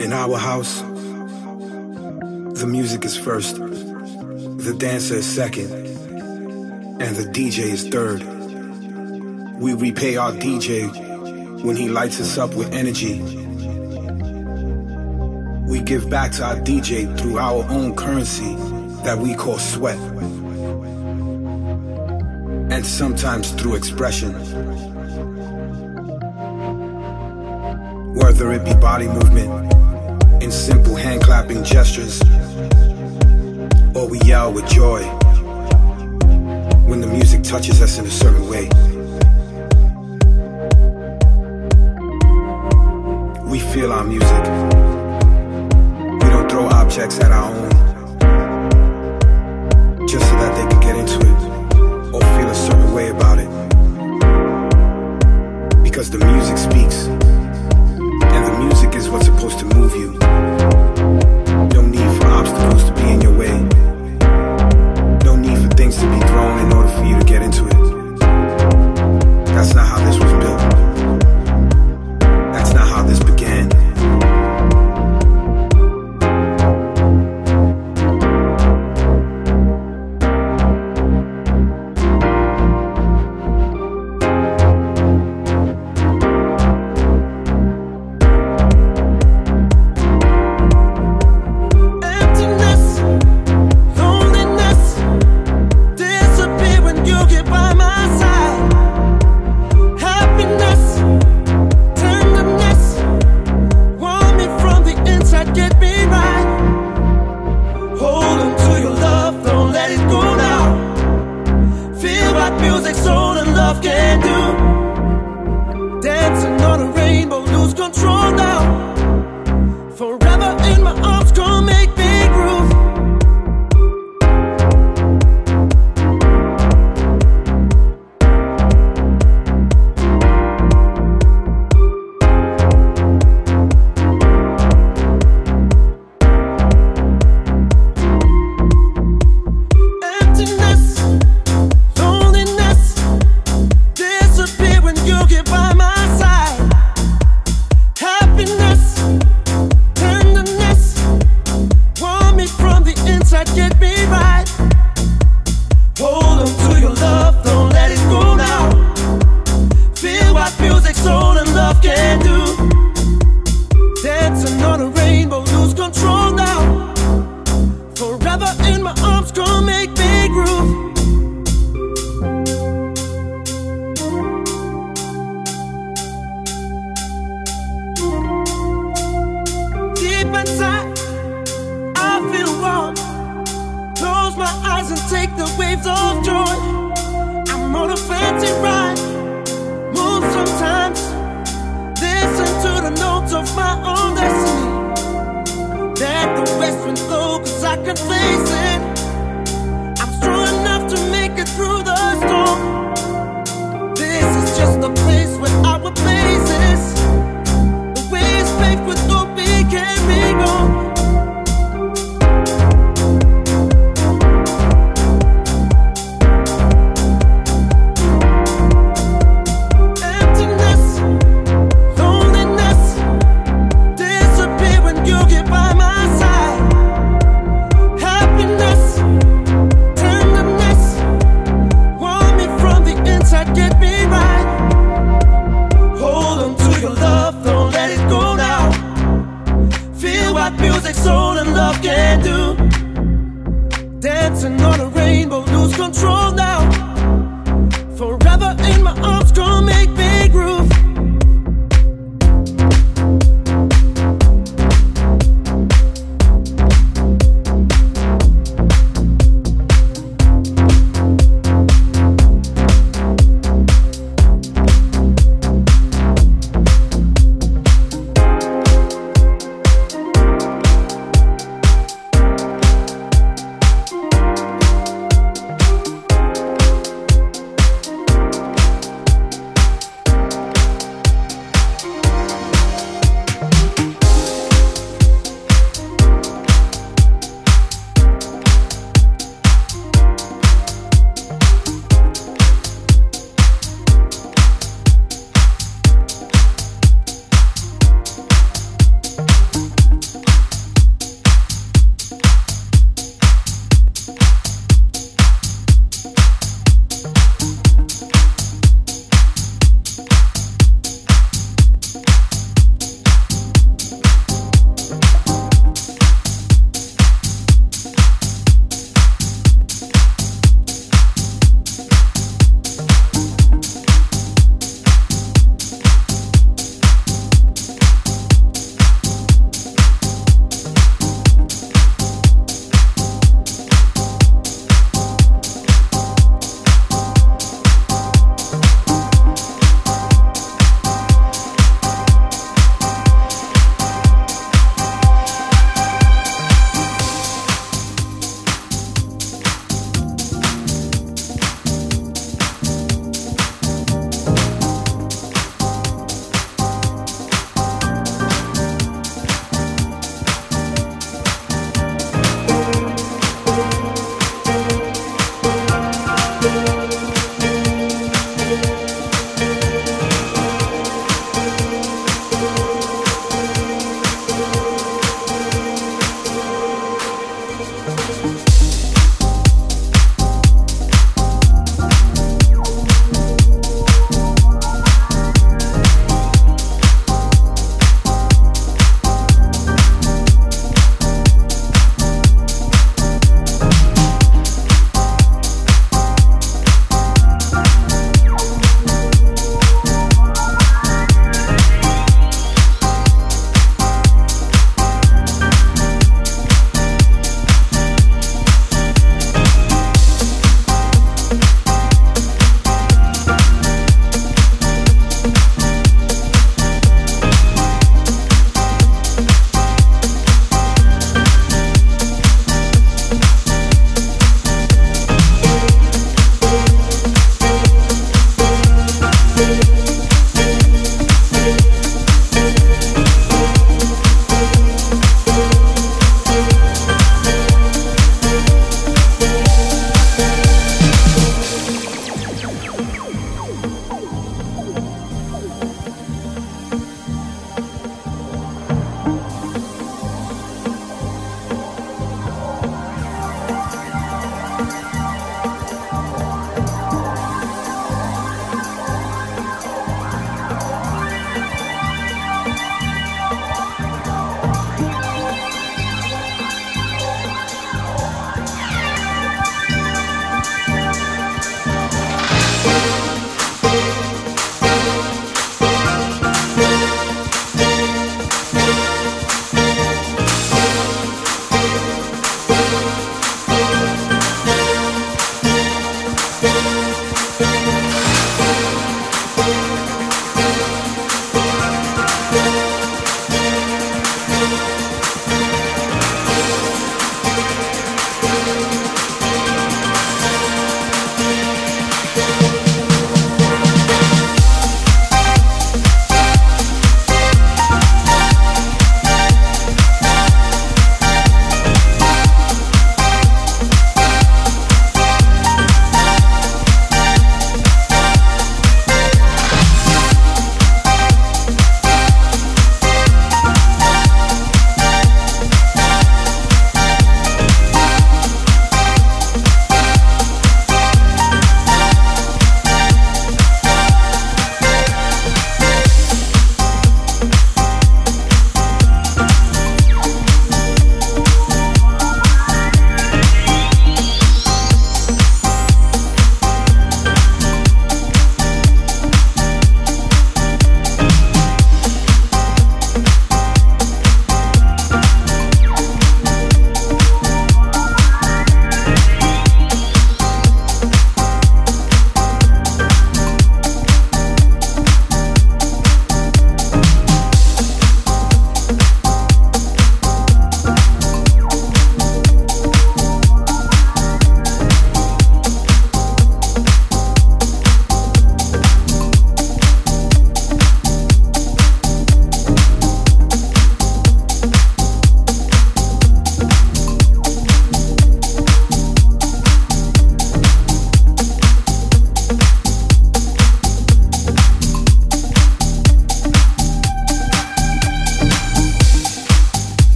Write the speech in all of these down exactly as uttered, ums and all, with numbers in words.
In our house, the music is first, the dancer is second, and the D J is third. We repay our D J when he lights us up with energy. We give back to our D J through our own currency that we call sweat. And sometimes through expression. Whether it be body movement, in simple hand clapping gestures, or we yell with joy when the music touches us in a certain way. We feel our music. We don't throw objects at our own, just so that they can get into it or feel a certain way about it. Because the music speaks. And the music is what's supposed to move you. No need for obstacles to be in your way. No need for things to be thrown in order for you to get into it. That's not how this was built. That's not how this began. Happiness.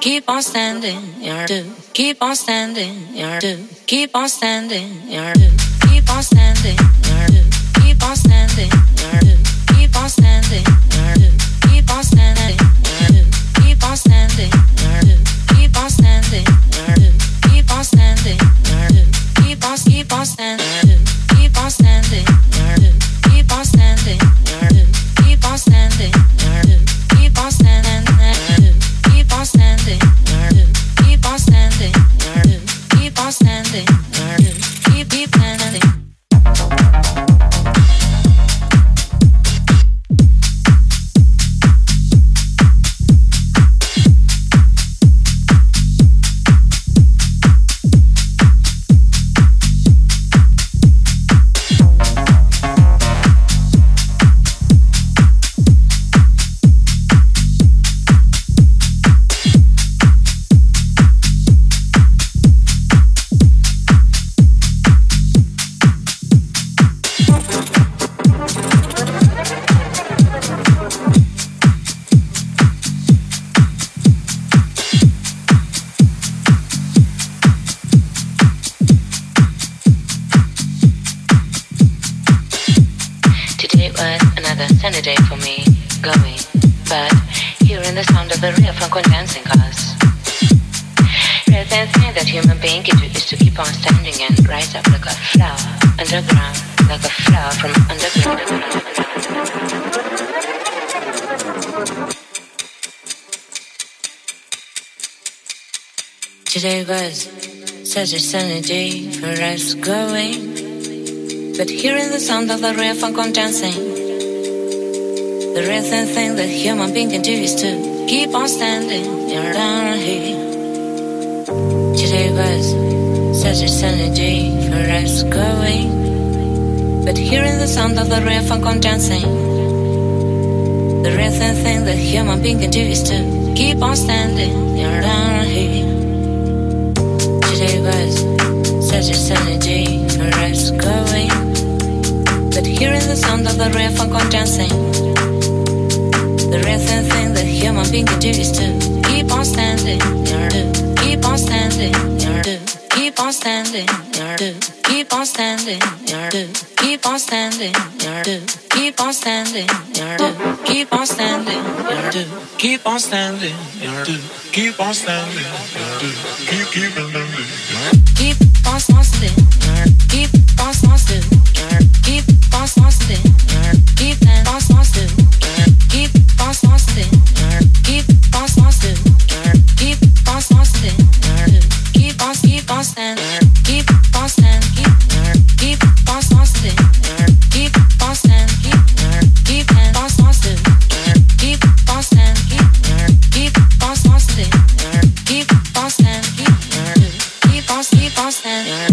Keep keep on standing, yar do. Keep on standing, yar do. Keep on standing, yar do. Keep on standing, yar do. Keep on standing, yar do. Keep on standing, yar do. Keep on standing, yar do. Keep on standing, yar do. Keep on standing, yar do. Keep on standing, yar do. Keep on, keep on standing, yar do. Keep on standing, yar do. Keep on standing, yar do. Keep on standing, yar do. Keep on standing, yar do. Keep on standing, yar do. Keep on standing, yar do. Keep on standing, yar do. Keep, keep standing. Such a sunny day for us going, but hearing the sound of the real funk on dancing, the real thin thing that human being can do is to keep on standing. You're down here. Today was such a sunny day for us going, but hearing the sound of the real funk on dancing, the real thin thing that human being can do is to keep on standing. You're down here. Today was such a sunny day for us going, but hearing the sound of the real funk on dancing, the real thin thing that human being can do is to keep on standing, yar do. Keep on standing, yar do. Keep on standing, yar do. Keep on standing, yar do. Keep on standing, yar do. Keep on standing, yar do. Keep on standing, yar do. Keep on standing, yar do. Keep on standing, yar do. Keep keep on standing. Keep on standing, yar. Keep on standing, yar. Keep on standing, yar. Keep on standing, yar. Keep on standing, yar. Keep on standing, yar. Keep on standing, yar. Keep on keep on standing, yar. Keep on standing, yar. Keep on standing, yar. Keep on standing, yar. Keep on standing, yar. Keep on standing, yar. Keep on standing, yar. Keep on standing, yar. Keep on keep on standing, yar.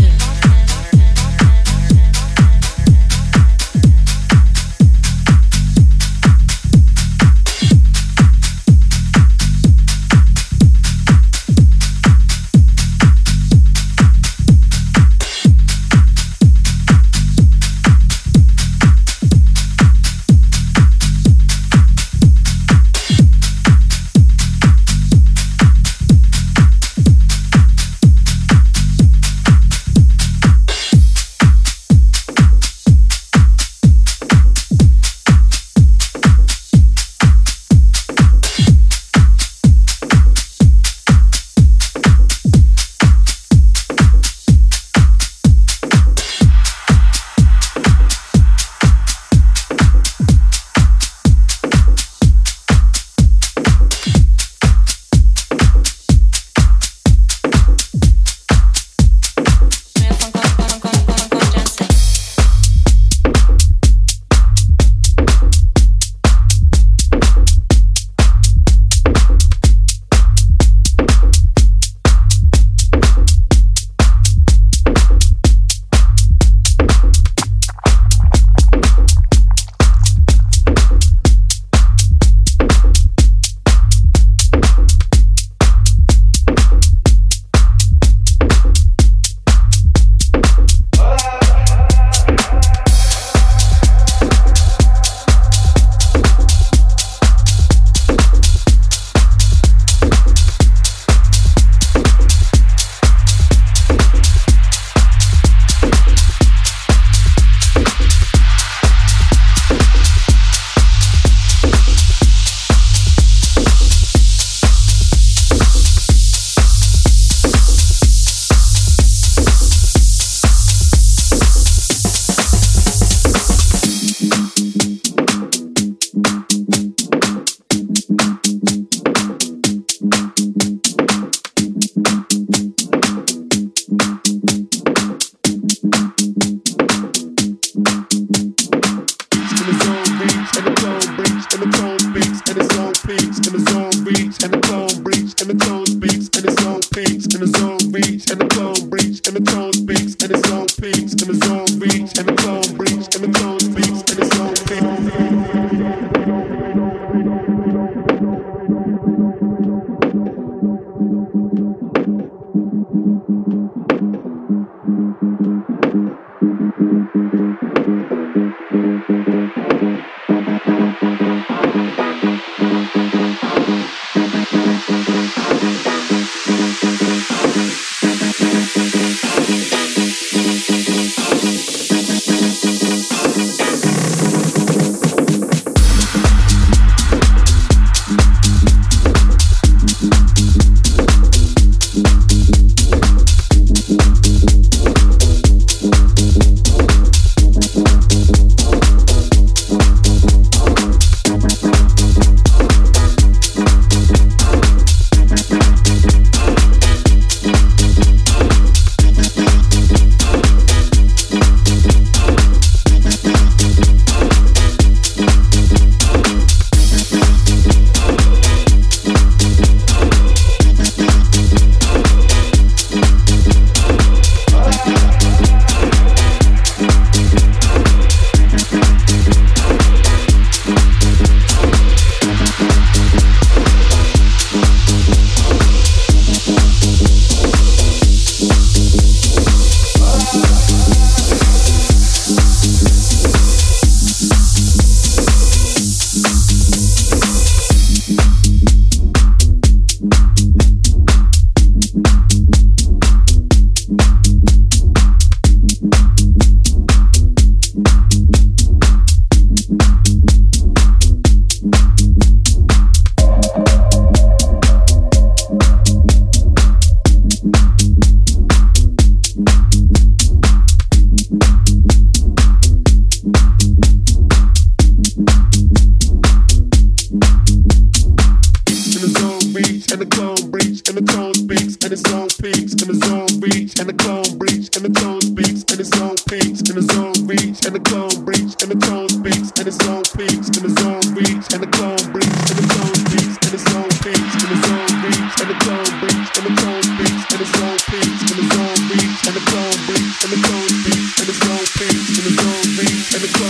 zone breach, and the tone speaks, and the zone peaks, and the zone reach, and the clone breach, and the tone speaks, and the zone peaks, and the zone reach, and the tone breach, and the tone speaks, and the zone peaks, and the zone reach, and the clone breach, and the tone speaks, and the zone peaks, and the zone reach, and the